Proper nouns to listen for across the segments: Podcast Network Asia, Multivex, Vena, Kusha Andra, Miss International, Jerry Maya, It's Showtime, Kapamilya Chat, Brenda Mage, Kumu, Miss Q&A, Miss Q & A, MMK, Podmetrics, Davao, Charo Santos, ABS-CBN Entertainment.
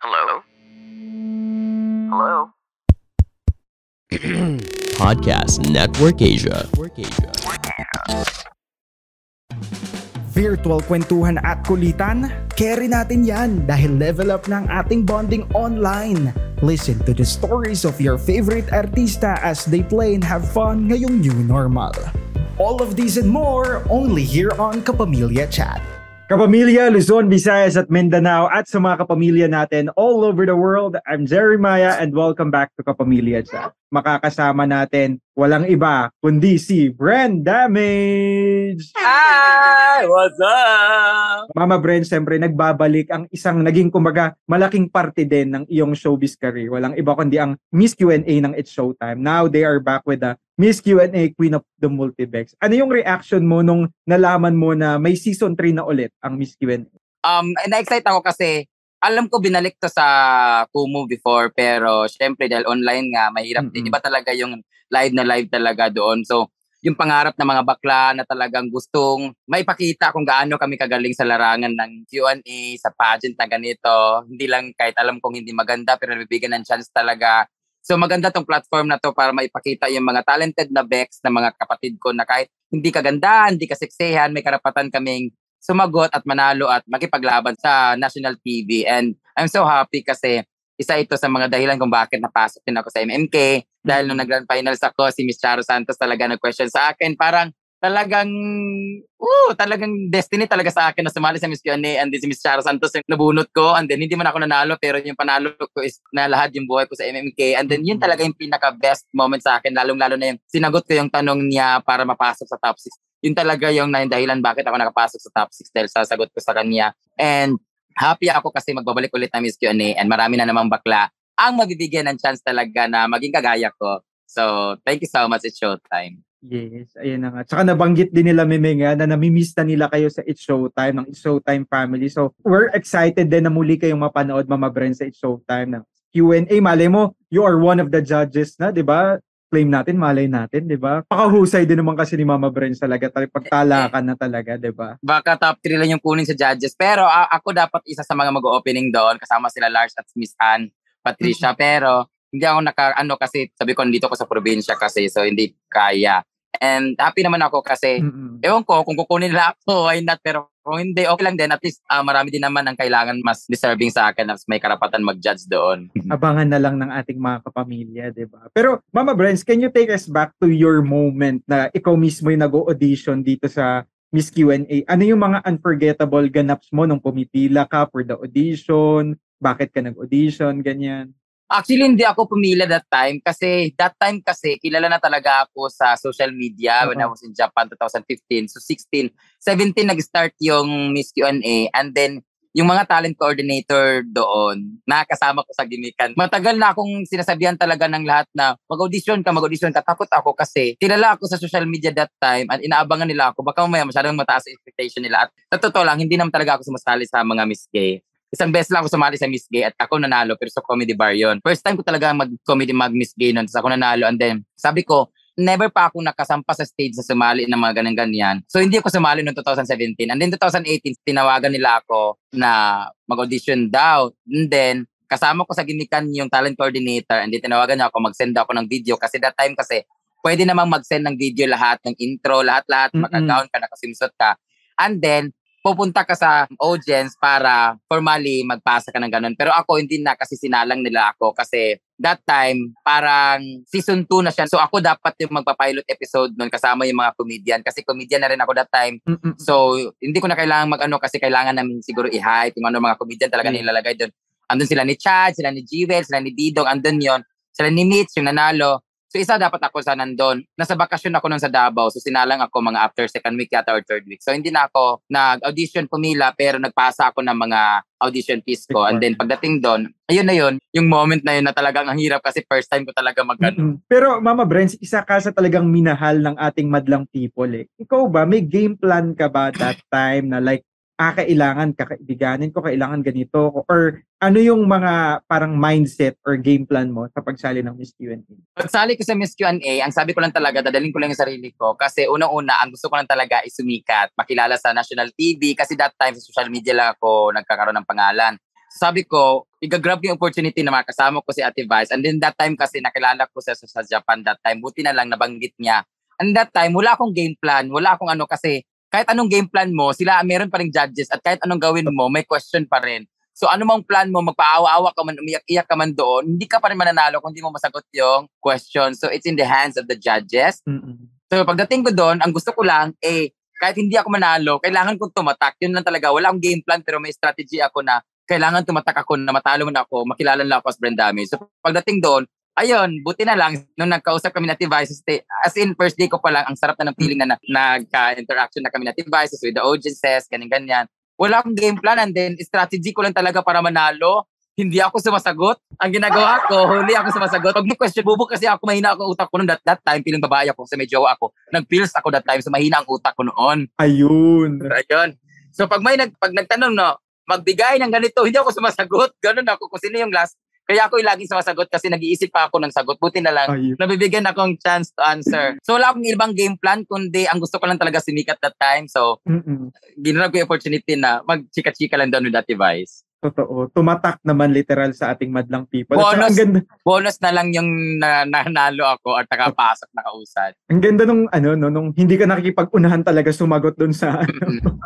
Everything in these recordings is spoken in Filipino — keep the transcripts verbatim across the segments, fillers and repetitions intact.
Hello? Hello? Podcast Network Asia. Virtual kwentuhan at kulitan? Carry natin yan dahil level up ng ating bonding online. Listen to the stories of your favorite artista as they play and have fun ngayong new normal. All of these and more only here on Kapamilya Chat. Kapamilya, Luzon, Visayas at Mindanao at sa mga kapamilya natin all over the world, I'm Jeremiah and welcome back to Kapamilya Chat. Makakasama natin, walang iba, kundi si Brenda Mage! Hi! What's up? Mama Brenda, siyempre nagbabalik ang isang naging kumbaga malaking parte din ng iyong showbiz career. Walang iba kundi ang Miss Q and A ng It's Showtime. Now they are back with the Miss Q and A, Queen of the Multivex. Ano yung reaction mo nung nalaman mo na may season three na ulit ang Miss Q and A? Um, na-excite ako kasi alam ko binalik to sa Kumu before, pero syempre dahil online nga, mahirap din. Mm-hmm. Iba talaga yung live na live talaga doon. So, yung pangarap ng mga bakla na talagang gustong maipakita kung gaano kami kagaling sa larangan ng Q and A, sa pageant na ganito. Hindi lang kahit alam kong hindi maganda, pero nabibigyan ng chance talaga. So maganda tong platform na to para maipakita yung mga talented na beks na mga kapatid ko na kahit hindi kaganda, hindi kaseksihan, may karapatan kaming sumagot at manalo at makipaglaban sa national T V. And I'm so happy kasi isa ito sa mga dahilan kung bakit napasok din ako sa M M K. Mm-hmm. Dahil nung nag-grand finals ako, si Miss Charo Santos talaga nag-question sa akin. Parang talagang, oo, talagang destiny talaga sa akin na sumali sa Miss Q and A, and then si Miss Charo Santos yung nabunot ko, and then hindi man ako nanalo pero yung panalo ko is na lahat yung buhay ko sa M M K, and then yun talaga yung pinaka-best moment sa akin, lalong-lalo na yung sinagot ko yung tanong niya para mapasok sa top six. Yun talaga yung naging dahilan bakit ako nakapasok sa top six dahil sasagot ko sa kanya. And happy ako kasi magbabalik ulit na Miss Q and A and marami na namang bakla ang mabibigyan ng chance talaga na maging kagaya ko. So, thank you so much. It's Showtime. Yes, ayan na nga. Tsaka nabanggit din nila Mimeng na namimiss na nila kayo sa It's Showtime, ng It's Showtime family. So, we're excited din na muli kayong mapanood, Mama Bren, sa It's Showtime ng Q and A. Malay mo, you are one of the judges na, di ba? Claim natin, malay natin, di ba? Pakahusay din naman kasi ni Mama Bren talaga. Pagtalakan na talaga, di ba? Baka top three lang yung kunin sa judges. Pero a- ako dapat isa sa mga mag-opening doon. Kasama sila Lars at Miss Ann, Patricia. Pero hindi ako naka, ano kasi, sabi ko, nandito ko sa probinsya kasi. So, hindi kaya. And happy naman ako kasi, mm-hmm. ewan ko, kung kukunin nila ako, why not? Pero kung hindi, okay lang din. At least, uh, marami din naman ang kailangan mas deserving sa akin at may karapatan mag-judge doon. Abangan na lang ng ating mga kapamilya, diba? Pero, Mama Brens, can you take us back to your moment na ikaw mismo yung nag-audition dito sa Miss Q and A? Ano yung mga unforgettable ganaps mo nung pumipila ka for the audition? Bakit ka nag-audition? Ganyan. Actually, hindi ako pumila that time kasi that time kasi kilala na talaga ako sa social media. Uh-huh. When I was in Japan twenty fifteen. So sixteen, seventeen nag-start yung Miss Q and A, and then yung mga talent coordinator doon nakasama ko sa gimikan. Matagal na akong sinasabihan talaga ng lahat na mag-audition ka, mag-audition ka. Takot ako kasi kilala ako sa social media that time at inaabangan nila ako. Baka mamaya masyadong mataas ang expectation nila. At sa totoo lang, hindi naman talaga ako sumasali sa mga Miss Gay. Isang beses lang ako sumali sa Miss Gay at ako nanalo, pero sa comedy bar yun. First time ko talaga mag-comedy mag-Miss Gay nun, tapos ako nanalo, and then sabi ko, never pa ako nakasampa sa stage sa sumali ng mga ganang-ganyan. So hindi ako sumali noong twenty seventeen. And then twenty eighteen, tinawagan nila ako na mag-audition daw. And then kasama ko sa gimikan yung talent coordinator, and then tinawagan niya ako, mag-send ako ng video. Kasi that time kasi, pwede namang mag-send ng video lahat, ng intro, lahat-lahat, mm-hmm. maka-gown ka, nakasimsot ka. And then, pupunta ka sa audience para formally magpasa ka ng ganun. Pero ako hindi na kasi sinalang nila ako kasi that time parang season two na siya. So ako dapat yung magpa-pilot episode nun kasama yung mga comedian kasi comedian na rin ako that time. Mm-mm. So hindi ko na kailangan mag-ano kasi kailangan namin siguro i-hype yung ano, mga comedian talaga mm-hmm. nilalagay doon. Andun sila ni Chad, sila ni Jewel, sila ni Didong, andun yon, sila ni Mitch, yung nanalo. So isa dapat ako sa nandun. Nasa bakasyon ako nun sa Davao. So sinalang ako mga after second week yata or third week. So hindi na ako nag-audition pumila pero nagpasa ako ng mga audition piece ko. And then pagdating doon, ayun na yun. Yung moment na yun na talagang ang hirap kasi first time ko talaga mag-ano. Mm-hmm. Pero Mama Brens, isa ka sa talagang minahal ng ating madlang people eh. Ikaw ba, may game plan ka ba that time na like, ah, kailangan kakaibiganin ko, kailangan ganito ko, or ano yung mga parang mindset or game plan mo sa pagsali ng Miss Q and A? Pagsali ko sa Miss Q and A, ang sabi ko lang talaga, dadalhin ko lang yung sarili ko kasi unang-una, ang gusto ko lang talaga is sumikat, makilala sa national T V kasi that time sa social media lang ako nagkakaroon ng pangalan. sabi ko, i-grab ko yung opportunity na makasama ko si Ate Vice. And then that time kasi nakilala ko siya sa Japan that time. Buti na lang nabanggit niya. And that time, wala akong game plan. Wala akong ano kasi kahit anong game plan mo, sila meron pa ring judges at kahit anong gawin mo, may question pa rin. So anumang plan mo, magpaawa-awa ka man, umiyak-iyak ka man doon, hindi ka pa rin mananalo kung hindi mo masagot yung question. So it's in the hands of the judges. Mm-mm. So pagdating ko doon, ang gusto ko lang, eh, kahit hindi ako manalo, kailangan kong tumatak. Yun lang talaga. Wala akong game plan pero may strategy ako na kailangan tumatak ako na matalo man ako, makilala na ako as Brenda Mage. So pagdating doon, ayun, buti na lang, nung nagkausap kami na Ate Vice, as in first day ko pa lang, ang sarap na ng feeling na nagka-interaction na kami na Ate Vice with the audiences, ganyan-ganyan. Wala akong game plan and then strategy ko lang talaga para manalo. Hindi ako sumasagot. Ang ginagawa ko, huli ako sumasagot. Pag may question, bubuk kasi ako, mahina ako utak ko noon that, that time. Piling babae ako kasi may jowa ako. Nag-pills ako that time so mahina ang utak ko noon. Ayun. Ayun. So pag may nag, pag nagtanong no, magbigay ng ganito, hindi ako sumasagot. Ganun ako kung sino yung last. Kaya ako laging sumasagot kasi nag-iisip pa ako ng sagot. Buti na lang, Ayun. nabibigyan akong chance to answer. So wala akong ibang game plan, kundi ang gusto ko lang talaga sinikat that time. So, ginanap ko yung opportunity na mag-chika-chika lang doon with that device. Totoo. Tumatak naman literal sa ating madlang people. Bonus, ganda, bonus na lang yung na, nanalo ako at nakapasok, nakausad. Ang ganda nung, ano, no, nung hindi ka nakikipag-unahan talaga sumagot doon sa... Ano.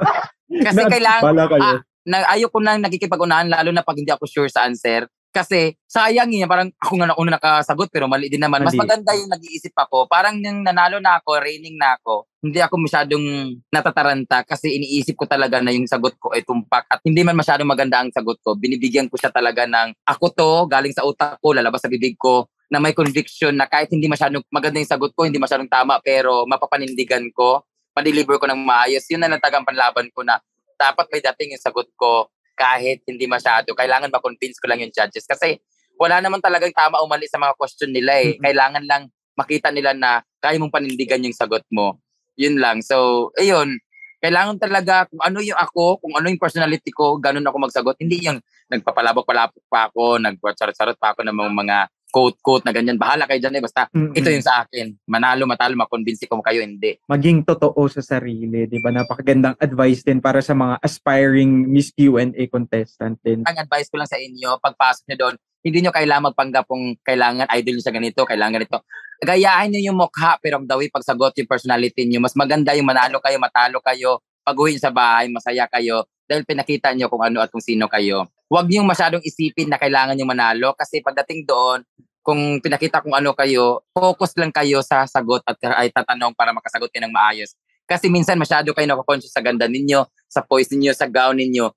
Kasi na, kailangan... Ah, na, ayoko na nakikipag-unahan, lalo na pag hindi ako sure sa answer. Kasi sayang niya, parang ako nga nauna nakasagot pero mali din naman. Mas maganda yung nag-iisip ako. Parang yung nanalo na ako, reigning na ako, hindi ako masyadong natataranta kasi iniisip ko talaga na yung sagot ko ay tumpak. At hindi man masyadong maganda ang sagot ko, binibigyan ko siya talaga ng ako to, galing sa utak ko, lalabas sa bibig ko, na may conviction na kahit hindi masyadong maganda yung sagot ko, hindi masyadong tama, pero mapapanindigan ko, madeliver ko ng maayos. Yun na natagang panlaban ko na dapat may dating yung sagot ko. Kahit hindi masyado, kailangan ma-convince ko lang yung judges. Kasi wala naman talagang tama o mali sa mga question nila eh. Mm-hmm. Kailangan lang makita nila na kaya mong panindigan yung sagot mo. Yun lang. So, ayun. Kailangan talaga kung ano yung ako, kung ano yung personality ko, ganun ako magsagot. Hindi yung nagpapalabok-palabok pa ako, nagpapasarot-sarot pa ako ng mga quote-quote na ganyan. Bahala kayo dyan eh. Basta mm-hmm. ito yung sa akin. Manalo, matalo, makonvince ko kayo, hindi. Maging totoo sa sarili, di ba? Napakagandang advice din para sa mga aspiring Miss Q and A contestant din. Ang advice ko lang sa inyo, pagpasok nyo doon, hindi nyo kailangan magpanggap kung kailangan idol nyo sa ganito, kailangan ito. Gayahin nyo yung mukha, pero ang dawi pagsagot yung personality nyo. Mas maganda yung manalo kayo, matalo kayo, pag-uwi sa bahay, masaya kayo. Dahil pinakita nyo kung ano at kung sino kayo. Huwag niyong masyadong isipin na kailangan niyong manalo kasi pagdating doon, kung pinakita kung ano kayo, focus lang kayo sa sagot at ay tatanong para makasagot kayo ng maayos. Kasi minsan masyado kayo nakakonsyos sa ganda ninyo, sa poise ninyo, sa gown ninyo.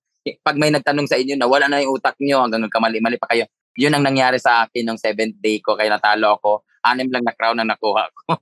Pag may nagtanong sa inyo na wala na yung utak niyo, hanggang nagkamali-mali pa kayo. Yun ang nangyari sa akin nung seventh day ko kaya natalo ako. Anim lang na crown ang nakuha ko.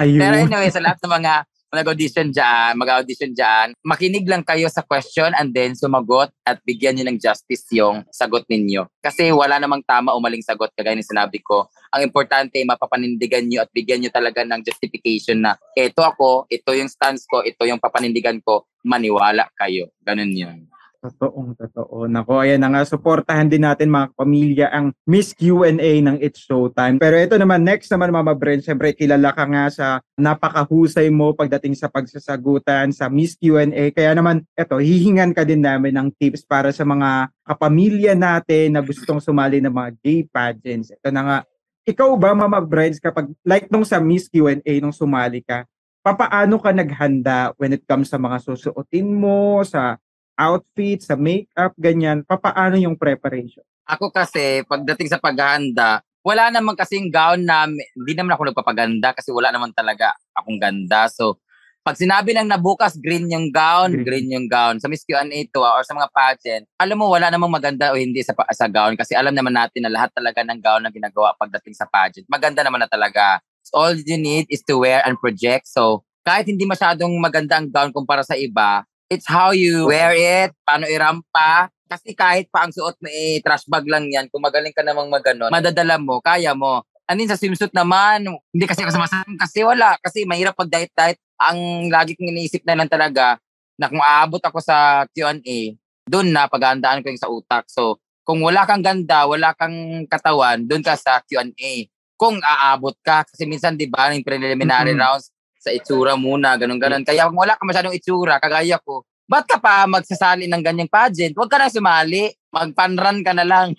Pero anyway, sa lahat ng mga mag-audition dyan, mag-audition dyan, makinig lang kayo sa question and then sumagot at bigyan nyo ng justice yung sagot ninyo. Kasi wala namang tama o maling sagot, kagaya ng sinabi ko. Ang importante, mapapanindigan nyo at bigyan nyo talaga ng justification na eto ako, ito yung stance ko, ito yung papanindigan ko, maniwala kayo. Ganun yun. Totoong totoo. Nako, ayan na nga. Suportahan din natin mga kapamilya ang Miss Q and A ng It's Showtime. Pero ito naman, next naman Mama Bren, syempre kilala ka nga sa napakahusay mo pagdating sa pagsasagutan sa Miss Q and A. Kaya naman, ito, hihingan ka din namin ng tips para sa mga kapamilya natin na gustong sumali ng mga gay pageants. Ito na nga, ikaw ba Mama Bren, kapag like nung sa Miss Q and A nung sumali ka, papaano ka naghanda when it comes sa mga susuotin mo, sa outfit, sa makeup, ganyan, papaano yung preparation? Ako kasi, pagdating sa paghahanda, wala naman kasing gown na, hindi naman ako nagpapaganda kasi wala naman talaga akong ganda. So, pag sinabi lang na bukas, green yung gown, green, green yung gown. Sa Miss Q and A to, or sa mga pageant, alam mo, wala namang maganda o hindi sa, sa gown kasi alam naman natin na lahat talaga ng gown na ginagawa pagdating sa pageant. Maganda naman na talaga. So, all you need is to wear and project. So, kahit hindi masyadong maganda ang gown kumpara sa iba, it's how you wear it, paano irampa. Kasi kahit pa ang suot mo, eh, trash bag lang yan. Kung magaling ka namang maganon, madadala mo, kaya mo. Anin sa swimsuit naman, hindi kasi ako sumasang kasi wala. Kasi mahirap pag-diet-diet. Ang lagi kong iniisip na lang talaga na kung aabot ako sa Q and A, doon na paghahandaan ko yung sa utak. So, kung wala kang ganda, wala kang katawan, doon ka sa Q and A. Kung aabot ka, kasi minsan di ba, yung preliminary mm-hmm. rounds, sa itsura muna, ganun-ganun. Kaya kung wala ka masyadong itsura, kagaya ko, ba't ka pa magsasali ng ganyang pageant? Huwag ka na sumali. Magpanran ka na lang.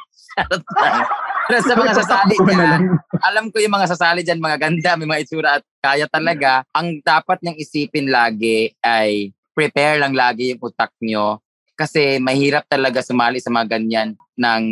Pero sa mga sasali dyan, alam ko yung mga sasali dyan, mga ganda, may mga itsura at kaya talaga. Ang dapat niyang isipin lagi ay prepare lang lagi yung utak niyo. Kasi mahirap talaga sumali sa mga ganyan ng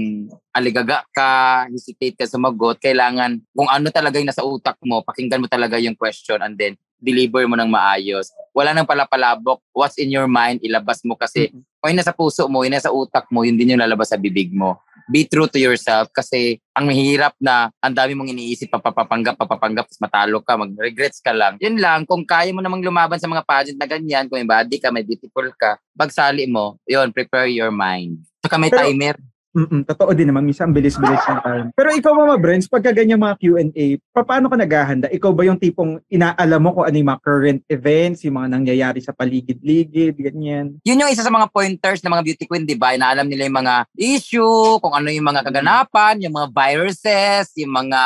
aligaga ka, hesitate ka sumagot. Kailangan kung ano talaga yung nasa utak mo, pakinggan mo talaga yung question and then deliver mo ng maayos. Wala nang palapalabok. What's in your mind, ilabas mo kasi mm-hmm. kung yun nasa puso mo, yun nasa utak mo, yun din yung lalabas sa bibig mo. Be true to yourself kasi ang mahirap na ang dami mong iniisip, papapanggap, papapanggap, matalo ka, mag-regrets ka lang. Yun lang, kung kaya mo namang lumaban sa mga pageant na ganyan, kung may body ka, may beautiful ka, pagsali mo, yun, prepare your mind. Saka may Pero, timer. Mm-mm, totoo din naman, minsan bilis-bilis ng time. Pero ikaw, Mama Brents, pagka ganyan mga Q and A, paano ka naghahanda? Ikaw ba yung tipong inaalam mo kung ano yung mga current events, yung mga nangyayari sa paligid-ligid, ganyan? Yun yung isa sa mga pointers ng mga beauty queen, di ba? Inaalam nila yung mga issue, kung ano yung mga kaganapan, yung mga viruses, yung mga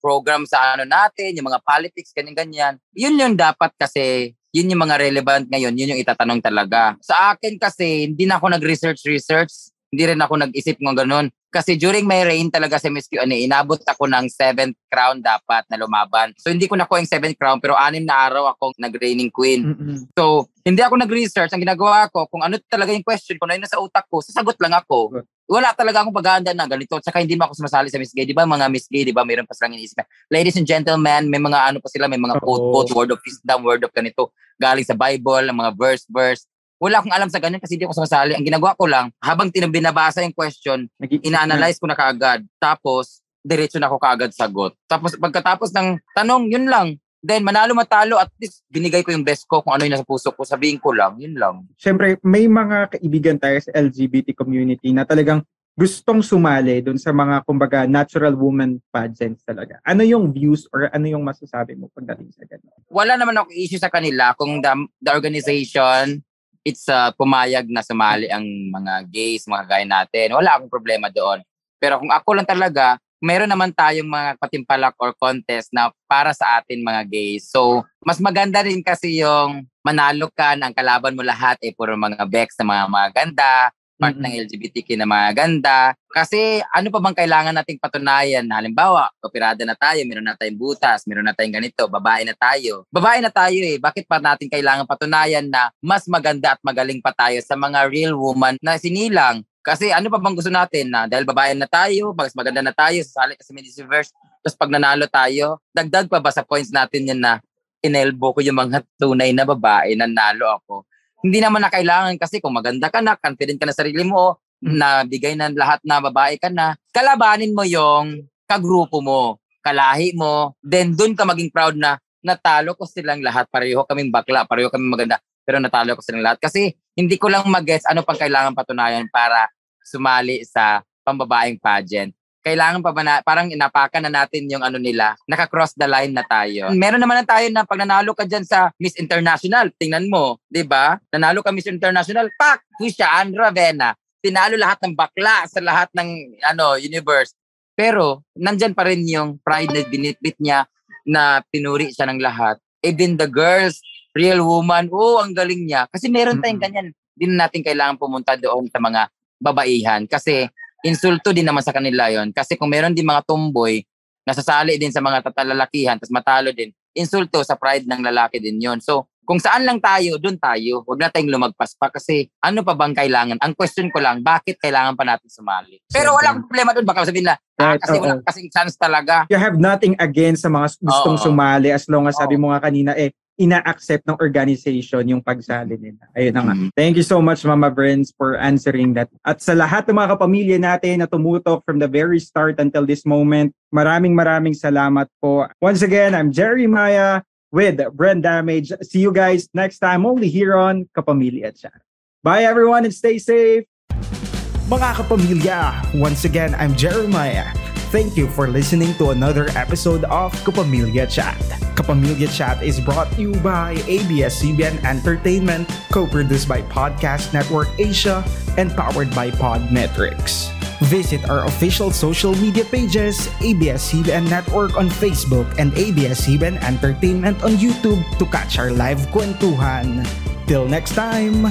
program sa ano natin, yung mga politics, ganyan-ganyan. Yun yung dapat kasi... Yun yung mga relevant ngayon, yun yung itatanong talaga. Sa akin kasi, hindi na ako nag-research-research. Hindi rin ako nag-isip ng ganun. Kasi during my reign talaga sa Miss Q and A, inabot ako ng seventh crown dapat na lumaban. So hindi ko nakuha yung seventh crown pero anim na araw ako nag-reigning queen. Mm-hmm. So hindi ako nag-research. Ang ginagawa ko, kung ano talaga yung question ko na yun sa utak ko, sasagot lang ako. Wala talaga akong paghahanda na ganito. Tsaka hindi ba ako sumasali sa Miss Gay? Di ba mga Miss Gay, di ba mayroon pa silang iniisip. Ladies and gentlemen, may mga ano pa sila, may mga quote-quote, word of wisdom, word of ganito. Galing sa Bible, ang mga verse-verse. Wala akong alam sa ganyan kasi hindi ako sumasali. Ang ginagawa ko lang, habang binabasa yung question, ina-analyze ko na kaagad. Tapos, diretso na ako kaagad sagot. Tapos, pagkatapos ng tanong, yun lang. Then, manalo-matalo, at least binigay ko yung best ko kung ano yung nasa puso ko. Sabihin ko lang, yun lang. Siyempre, may mga kaibigan tayo sa L G B T community na talagang gustong sumali dun sa mga, kumbaga, natural woman pageants talaga. Ano yung views or ano yung masasabi mo pagdating sa ganyan? Wala naman ako issue sa kanila kung the, the organization... it's uh, pumayag na sumali ang mga gays, mga gay natin. Wala akong problema doon. Pero kung ako lang talaga, meron naman tayong mga patimpalak or contest na para sa atin mga gays. So, mas maganda rin kasi yung manalo ka na ang kalaban mo lahat eh puro mga bex na mga maganda, part mm-hmm. ng L G B T Q na mga ganda. Kasi ano pa bang kailangan nating patunayan? Halimbawa, operada na tayo, meron na tayong butas, meron na tayong ganito, babae na tayo. Babae na tayo eh, bakit pa natin kailangan patunayan na mas maganda at magaling pa tayo sa mga real woman na sinilang? Kasi ano pa bang gusto natin na dahil babae na tayo, mas maganda na tayo, sasali kasi Miss Universe, tapos pag nanalo tayo, dagdag pa ba sa points natin yun na inelbo ko yung mga tunay na babae, nanalo ako? Hindi naman na kailangan kasi kung maganda ka na, confident ka na sarili mo, nabigay ng lahat na babae ka na, kalabanin mo yung kagrupo mo, kalahi mo, then dun ka maging proud na natalo ko silang lahat, pareho kaming bakla, pareho kaming maganda, pero natalo ko silang lahat. Kasi hindi ko lang mag-guess ano pang kailangan patunayan para sumali sa pambabaeng pageant. Kailangan pa ba na, parang inapakan na natin yung ano nila, naka-cross the line na tayo. Meron naman na tayo na pag nanalo ka dyan sa Miss International, tingnan mo, di ba? Nanalo ka Miss International, pak! Kusha Andra, Vena. Tinalo lahat ng bakla sa lahat ng ano universe. Pero, nandyan pa rin yung pride na binitbit niya na pinuri siya ng lahat. Even the girls, real woman, oh, ang galing niya. Kasi meron tayong ganyan. Hindi na natin kailangan pumunta doon sa mga babaihan. Kasi, insulto din naman sa kanila yon. Kasi kung meron din mga tomboy, nasasali din sa mga tatalalakihan, tapos matalo din, insulto sa pride ng lalaki din yon. So, kung saan lang tayo, dun tayo. Huwag na tayong lumagpas pa kasi ano pa bang kailangan? Ang question ko lang, bakit kailangan pa natin sumali? Pero walang problema dun. Baka sabihin na, ah, kasi oh, walang kasing chance talaga. You have nothing against sa mga gustong oh, sumali as long as oh. sabi mo nga kanina eh, ina-accept ng organization yung pagsali nila. Ayun na nga. Mm-hmm. Thank you so much, Mama Brents, for answering that. At sa lahat ng mga kapamilya natin na tumutok from the very start until this moment, maraming maraming salamat po. Once again, I'm Jerry Maya with Brenda Mage. See you guys next time only here on Kapamilya Chat. Bye everyone and stay safe! Mga kapamilya, once again, I'm Jerry Maya. Thank you for listening to another episode of Kapamilya Chat. Kapamilya Chat is brought to you by A B S C B N Entertainment, co-produced by Podcast Network Asia, and powered by Podmetrics. Visit our official social media pages, A B S C B N Network on Facebook and A B S C B N Entertainment on YouTube to catch our live kwentuhan. Till next time!